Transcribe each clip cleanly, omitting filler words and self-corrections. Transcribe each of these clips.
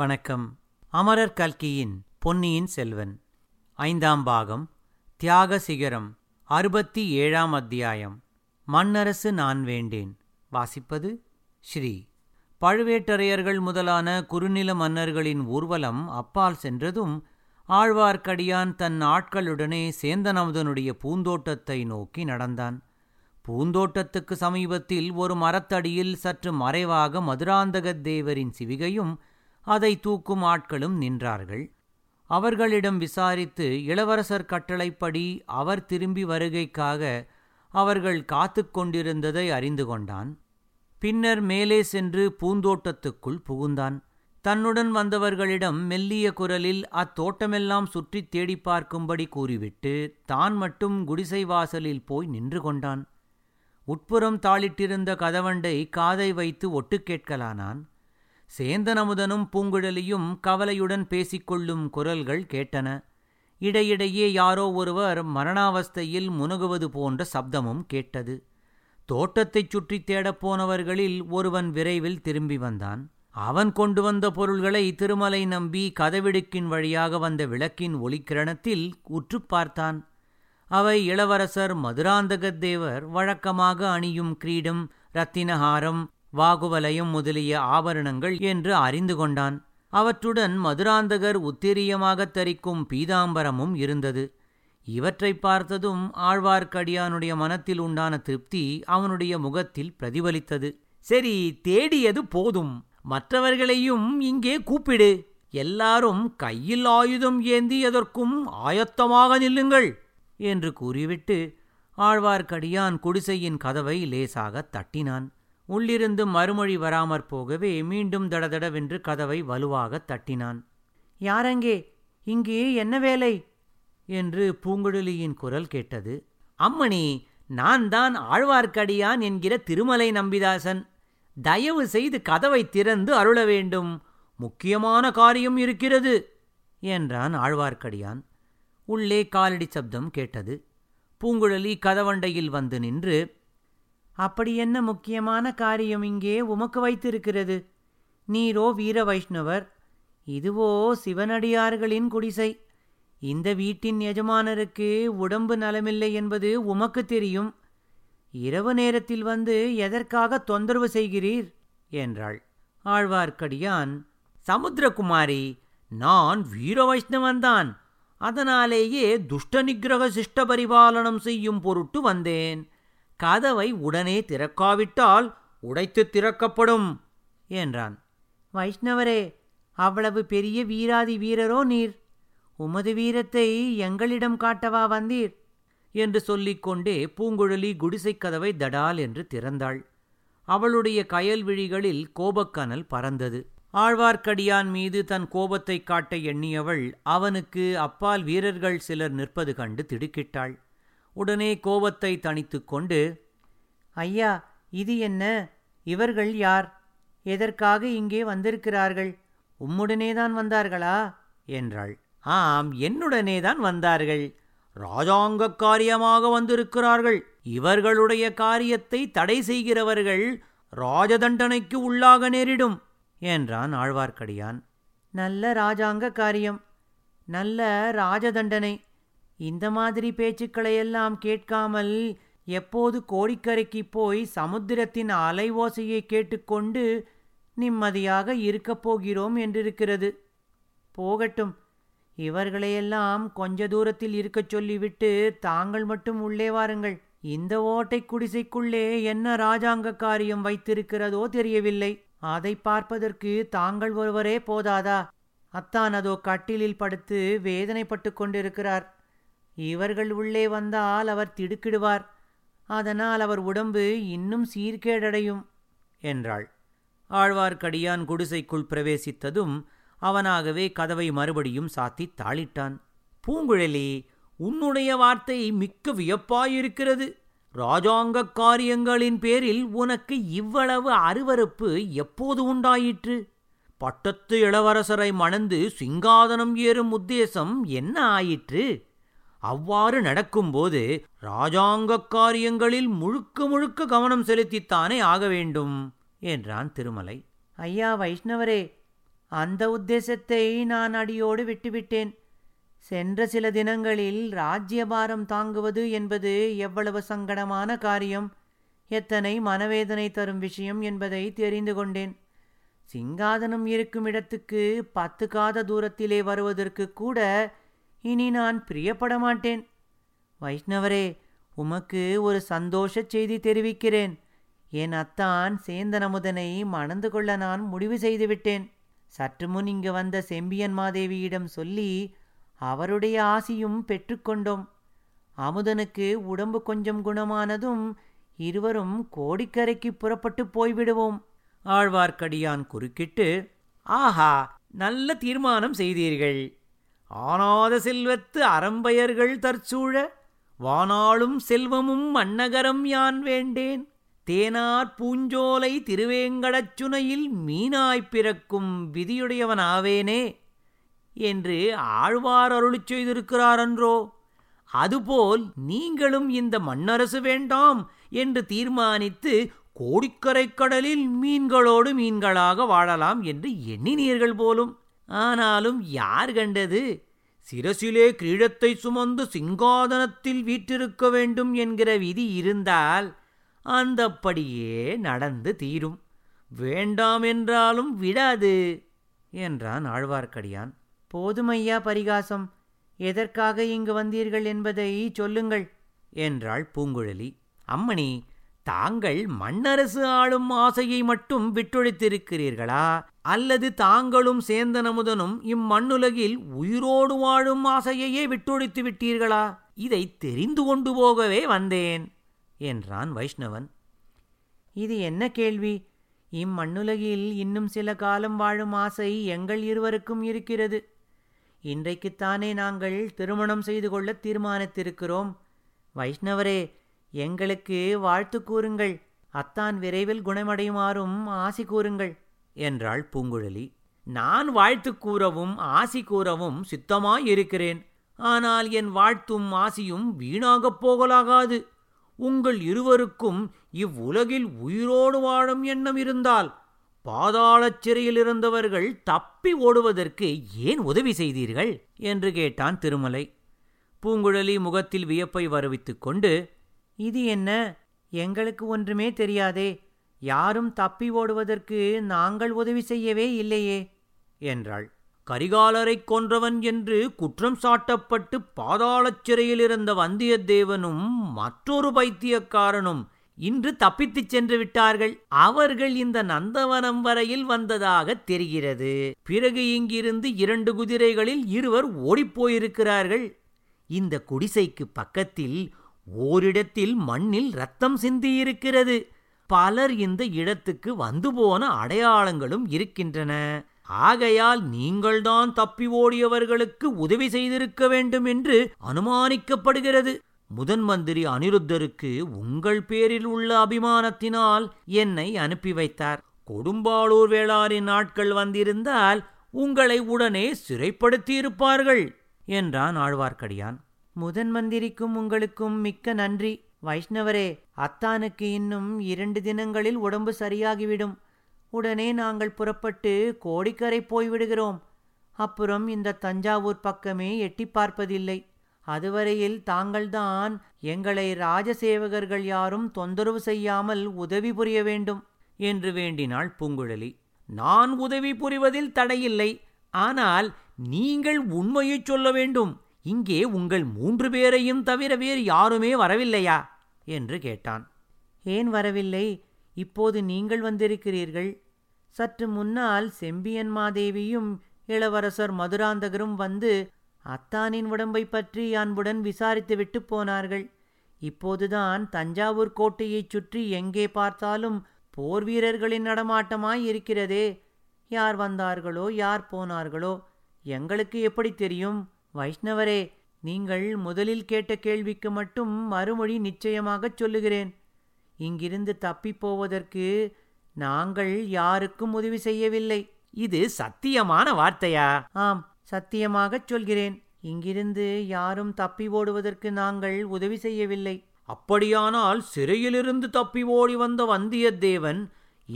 வணக்கம். அமரர் கல்கியின் பொன்னியின் செல்வன் 5ஆம் பாகம் தியாக சிகரம் 67ஆம் அத்தியாயம் மண்ணரசு நான் வேண்டேன். வாசிப்பது ஸ்ரீ. பழுவேட்டரையர்கள் முதலான குறுநில மன்னர்களின் ஊர்வலம் அப்பால் சென்றதும் ஆழ்வார்க்கடியான் தன் ஆட்களுடனே சேந்தநமுதனுடைய பூந்தோட்டத்தை நோக்கி நடந்தான். பூந்தோட்டத்துக்கு சமீபத்தில் ஒரு மரத்தடியில் சற்று மறைவாக மதுராந்தகத்தேவரின் சிவிகையும் அதை தூக்கும் ஆட்களும் நின்றார்கள். அவர்களிடம் விசாரித்து இளவரசர் கட்டளைப்படி அவர் திரும்பி வருகைக்காக அவர்கள் காத்து கொண்டிருந்ததை அறிந்து கொண்டான். பின்னர் மேலே சென்று பூந்தோட்டத்துக்குள் புகுந்தான். தன்னுடன் வந்தவர்களிடம் மெல்லிய குரலில் அத்தோட்டமெல்லாம் சுற்றித் தேடி பார்க்கும்படி கூறிவிட்டு தான் மட்டும் குடிசை வாசலில் போய் நின்று கொண்டான். உட்புறம் தாளிட்டிருந்த கதவண்டை காதை வைத்து ஒட்டு கேட்கலானான். சேந்தநமுதனும் பூங்குழலியும் கவலையுடன் பேசிக்கொள்ளும் குரல்கள் கேட்டன. இடையிடையே யாரோ ஒருவர் மரணாவஸ்தையில் முனகுவது போன்ற சப்தமும் கேட்டது. தோட்டத்தைச் சுற்றித் தேடப்போனவர்களில் ஒருவன் விரைவில் திரும்பி வந்தான். அவன் கொண்டு வந்த பொருள்களை திருமலை நம்பி கதவிடுக்கின் வழியாக வந்த விளக்கின் ஒளிக்கிரணத்தில் உற்று பார்த்தான். அவை இளவரசர் மதுராந்தகத்தேவர் வழக்கமாக அணியும் கிரீடம், இரத்தினஹாரம், வாகுவலயம் முதலிய ஆபரணங்கள் என்று அறிந்து கொண்டான். அவற்றுடன் மதுராந்தகர் உத்திரியமாகத் தரிக்கும் பீதாம்பரமும் இருந்தது. இவற்றை பார்த்ததும் ஆழ்வார்க்கடியானுடைய மனத்தில் உண்டான திருப்தி அவனுடைய முகத்தில் பிரதிபலித்தது. சரி, தேடியது போதும், மற்றவர்களையும் இங்கே கூப்பிடு. எல்லாரும் கையில் ஆயுதம் ஏந்தி எதற்கும் ஆயத்தமாக நில்லுங்கள் என்று கூறிவிட்டு ஆழ்வார்க்கடியான் குடிசையின் கதவை லேசாகத் தட்டினான். உள்ளிருந்து மறுமொழி வராமற் போகவே மீண்டும் தடதடவென்று கதவை வலுவாகத் தட்டினான். யாரங்கே? இங்கே என்ன வேலை? என்று பூங்குழலியின் குரல் கேட்டது. அம்மணி, நான் தான் ஆழ்வார்க்கடியான் என்கிற திருமலை நம்பிதாசன். தயவு செய்து கதவை திறந்து அருள வேண்டும். முக்கியமான காரியம் இருக்கிறது என்றான் ஆழ்வார்க்கடியான். உள்ளே காலடி சப்தம் கேட்டது. பூங்குழலி கதவண்டையில் வந்து நின்று, அப்படி என்ன முக்கியமான காரியம் இங்கே உமக்கு வைத்திருக்கிறது? நீரோ வீர வைஷ்ணவர், இதுவோ சிவனடியார்களின் குடிசை. இந்த வீட்டின் எஜமானருக்கு உடம்பு நலமில்லை என்பது உமக்கு தெரியும். இரவு நேரத்தில் வந்து எதற்காக தொந்தரவு செய்கிறீர் என்றாள். ஆழ்வார்க்கடியான், சமுத்திரகுமாரி, நான் வீர வைஷ்ணவன்தான். அதனாலேயே துஷ்ட நிகிரக சிஷ்ட பரிபாலனம் செய்யும் பொருட்டு வந்தேன். கதவை உடனே திறக்காவிட்டால் உடைத்து திறக்கப்படும் என்றான். வைஷ்ணவரே, அவ்வளவு பெரிய வீராதி வீரரோ நீர்? உமது வீரத்தை எங்களிடம் காட்டவா வந்தீர் என்று சொல்லிக்கொண்டே பூங்குழலி குடிசைக் கதவை தடால் என்று திறந்தாள். அவளுடைய கயல்விழிகளில் கோபக்கனல் பறந்தது. ஆழ்வார்க்கடியான் மீது தன் கோபத்தை காட்ட எண்ணியவள் அவனுக்கு அப்பால் வீரர்கள் சிலர் நிற்பது கண்டு திடுக்கிட்டாள். உடனே கோபத்தை தணித்து கொண்டு, ஐயா, இது என்ன? இவர்கள் யார்? எதற்காக இங்கே வந்திருக்கிறார்கள்? உம்முடனேதான் வந்தார்களா என்றாள். ஆம், என்னுடனேதான் வந்தார்கள். ராஜாங்க காரியமாக வந்திருக்கிறார்கள். இவர்களுடைய காரியத்தை தடை செய்கிறவர்கள் ராஜதண்டனைக்கு உள்ளாக நேரிடும் என்றான் ஆழ்வார்க்கடியான். நல்ல ராஜாங்க காரியம், நல்ல ராஜதண்டனை. இந்த மாதிரி பேச்சுக்களையெல்லாம் கேட்காமல் எப்போது கோடிக்கரைக்கு போய் சமுத்திரத்தின் அலை ஓசையை கேட்டுக்கொண்டு நிம்மதியாக இருக்கப் போகிறோம் என்றிருக்கிறது. போகட்டும், இவர்களையெல்லாம் கொஞ்ச தூரத்தில் இருக்கச் சொல்லிவிட்டு தாங்கள் மட்டும் உள்ளே வாருங்கள். இந்த ஓட்டை குடிசைக்குள்ளே என்ன ராஜாங்க காரியம் வைத்திருக்கிறதோ தெரியவில்லை. அதை பார்ப்பதற்கு தாங்கள் ஒருவரே போதாதா? அத்தான் அதோ கட்டிலில் படுத்து வேதனைப்பட்டு கொண்டிருக்கிறார். இவர்கள் உள்ளே வந்தால் அவர் திடுக்கிடுவார். அதனால் அவர் உடம்பு இன்னும் சீர்கேடடையும் என்றாள். ஆழ்வார்க்கடியான் குடிசைக்குள் பிரவேசித்ததும் அவனாகவே கதவை மறுபடியும் சாத்தி தாளிட்டான். பூங்குழலி, உன்னுடைய வார்த்தை மிக்க வியப்பாயிருக்கிறது. ராஜாங்க காரியங்களின் பேரில் உனக்கு இவ்வளவு அருவருப்பு எப்போது உண்டாயிற்று? பட்டத்து இளவரசரை மணந்து சிங்காதனம் ஏறும் உத்தேசம் என்ன ஆயிற்று? அவ்வாறு நடக்கும்போது ராஜாங்க காரியங்களில் முழுக்க முழுக்க கவனம் செலுத்தித்தானே ஆக வேண்டும் என்றான் திருமலை. ஐயா வைஷ்ணவரே, அந்த உத்தேசத்தை நான் அடியோடு விட்டுவிட்டேன். சென்ற சில தினங்களில் ராஜ்யபாரம் தாங்குவது என்பது எவ்வளவு சங்கடமான காரியம், எத்தனை மனவேதனை தரும் விஷயம் என்பதை தெரிந்து கொண்டேன். சிங்காதனம் இருக்கும் இடத்துக்கு 10 காத தூரத்திலே வருவதற்கு கூட இனி நான் பிரியப்பட மாட்டேன். வைஷ்ணவரே, உமக்கு ஒரு சந்தோஷ செய்தி தெரிவிக்கிறேன். என் அத்தான் சேந்தநமுதனை மணந்து கொள்ள நான் முடிவு செய்துவிட்டேன். சற்று முன் இங்கு வந்த செம்பியன் மாதேவியிடம் சொல்லி அவருடைய ஆசியும் பெற்றுக்கொண்டோம். அமுதனுக்கு உடம்பு கொஞ்சம் குணமானதும் இருவரும் கோடிக்கரைக்கு புறப்பட்டு போய்விடுவோம். ஆழ்வார்க்கடியான் குறுக்கிட்டு, ஆஹா, நல்ல தீர்மானம் செய்தீர்கள். ஆனாத செல்வத்து அரம்பயர்கள் தற்சூழ வானாளும் செல்வமும் மண்ணகரம் யான் வேண்டேன். தேனார் பூஞ்சோலை திருவேங்கடச்சுனையில் மீனாய்ப் பிறக்கும் விதியுடையவனாவேனே என்று ஆழ்வார் அருளி செய்திருக்கிறாரன்றோ, அதுபோல் நீங்களும் இந்த மண்ணரசு வேண்டாம் என்று தீர்மானித்து கோடிக்கரை கடலில் மீன்களோடு மீன்களாக வாழலாம் என்று எண்ணினீர்கள் போலும். ஆனாலும் யார் கண்டது, சிரசிலே கிரீடத்தை சுமந்து சிங்காதனத்தில் வீற்றிருக்க வேண்டும் என்கிற விதி இருந்தால் அந்தப்படியே நடந்து தீரும். வேண்டாம் என்றாலும் விடாது என்றான் ஆழ்வார்க்கடியான். போதுமையா பரிகாசம், எதற்காக இங்கு வந்தீர்கள் என்பதை சொல்லுங்கள் என்றாள் பூங்குழலி. அம்மணி, தாங்கள் மண்ணரசு ஆளும் ஆசையை மட்டும் விட்டொழித்திருக்கிறீர்களா, அல்லது தாங்களும் சேந்தநமுதனும் இம்மண்ணுலகில் உயிரோடு வாழும் ஆசையையே விட்டொழித்து விட்டீர்களா? இதை தெரிந்து கொண்டு போகவே வந்தேன் என்றான் வைஷ்ணவன். இது என்ன கேள்வி? இம்மண்ணுலகில் இன்னும் சில காலம் வாழும் ஆசை எங்கள் இருவருக்கும் இருக்கிறது. இன்றைக்குத்தானே நாங்கள் திருமணம் செய்து கொள்ள தீர்மானித்திருக்கிறோம். வைஷ்ணவரே, எங்களுக்கு வாழ்த்து கூறுங்கள். அத்தான் விரைவில் குணமடையுமாறும் ஆசி கூறுங்கள் என்றாள் பூங்குழலி. நான் வாழ்த்து கூறவும் ஆசி கூறவும் சித்தமாயிருக்கிறேன். ஆனால் என் வாழ்த்தும் ஆசியும் வீணாகப் போகலாகாது. உங்கள் இருவருக்கும் இவ்வுலகில் உயிரோடு வாழும் எண்ணம் இருந்தால் பாதாளச் சிறையில் இருந்தவர்கள் தப்பி ஓடுவதற்கு ஏன் உதவி செய்தீர்கள் என்று கேட்டான் திருமலை. பூங்குழலி முகத்தில் வியப்பை வரவித்துக் கொண்டு, இது என்ன, எங்களுக்கு ஒன்றுமே தெரியாதே, யாரும் தப்பி ஓடுவதற்கு நாங்கள் உதவி செய்யவே இல்லையே என்றாள். கரிகாலரை கொன்றவன் என்று குற்றம் சாட்டப்பட்டு பாதாளச் சிறையில் இருந்த வந்தியத்தேவனும் மற்றொரு பைத்தியக்காரனும் இன்று தப்பித்துச் சென்று விட்டார்கள். அவர்கள் இந்த நந்தவனம் வரையில் வந்ததாக தெரிகிறது. பிறகு இங்கிருந்து 2 குதிரைகளில் 2 ஓடிப்போயிருக்கிறார்கள். இந்த குடிசைக்கு பக்கத்தில் ஓரிடத்தில் மண்ணில் இரத்தம் சிந்தியிருக்கிறது. பலர் இந்த இடத்துக்கு வந்து போன அடையாளங்களும் இருக்கின்றன. ஆகையால் நீங்கள்தான் தப்பி ஓடியவர்களுக்கு உதவி செய்திருக்க வேண்டும் என்று அனுமானிக்கப்படுகிறது. முதன் மந்திரி அனிருத்தருக்கு உங்கள் பேரில் உள்ள அபிமானத்தினால் என்னை அனுப்பி வைத்தார். கொடும்பாளூர் வேளாறின் ஆட்கள் வந்திருந்தால் உங்களை உடனே சிறைப்படுத்தியிருப்பார்கள் என்றான் ஆழ்வார்க்கடியான். முதன் மந்திரிக்கும் உங்களுக்கும் மிக்க நன்றி. வைஷ்ணவரே, அத்தானுக்கு இன்னும் 2 தினங்களில் உடம்பு சரியாகிவிடும். உடனே நாங்கள் புறப்பட்டு கோடிக்கரை போய்விடுகிறோம். அப்புறம் இந்த தஞ்சாவூர் பக்கமே எட்டி பார்ப்பதில்லை. அதுவரையில் தாங்கள்தான் எங்களை ராஜசேவகர்கள் யாரும் தொந்தரவு செய்யாமல் உதவி புரிய வேண்டும் என்று வேண்டினாள் பூங்குழலி. நான் உதவி புரிவதில் தடையில்லை. ஆனால் நீங்கள் உண்மையை சொல்ல வேண்டும். இங்கே உங்கள் 3 பேரையும் தவிர வேறு யாருமே வரவில்லையா என்று கேட்டான். ஏன் வரவில்லை? இப்போது நீங்கள் வந்திருக்கிறீர்கள். சற்று முன்னால் செம்பியன் மாதேவியும் இளவரசர் மதுராந்தகரும் வந்து அத்தானின் உடம்பை பற்றி அன்புடன் விசாரித்துவிட்டு போனார்கள். இப்போதுதான் தஞ்சாவூர் கோட்டையைச் சுற்றி எங்கே பார்த்தாலும் போர் வீரர்களின் நடமாட்டமாய் இருக்கிறதே. யார் வந்தார்களோ யார் போனார்களோ எங்களுக்கு எப்படி தெரியும்? வைஷ்ணவரே, நீங்கள் முதலில் கேட்ட கேள்விக்கு மட்டும் மறுமொழி நிச்சயமாகச் சொல்லுகிறேன். இங்கிருந்து தப்பிப்போவதற்கு நாங்கள் யாருக்கும் உதவி செய்யவில்லை. இது சத்தியமான வார்த்தையா? ஆம், சத்தியமாகச் சொல்கிறேன். இங்கிருந்து யாரும் தப்பி ஓடுவதற்கு நாங்கள் உதவி செய்யவில்லை. அப்படியானால் சிறையிலிருந்து தப்பி ஓடி வந்த வந்தியத்தேவன்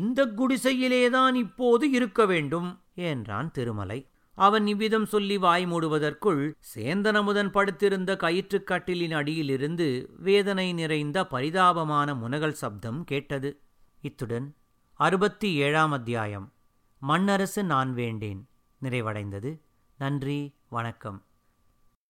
இந்த குடிசையிலேதான் இப்போது இருக்க வேண்டும் என்றான் திருமலை. அவன் இவ்விதம் சொல்லி வாய் மூடுவதற்குள் சேந்தநமுதன் படுத்திருந்த கயிற்றுக்கட்டிலின் அடியிலிருந்து வேதனை நிறைந்த பரிதாபமான முனகல் சப்தம் கேட்டது. இத்துடன் 67ஆம் அத்தியாயம் மண்ணரசு நான் வேண்டேன் நிறைவடைந்தது. நன்றி, வணக்கம்.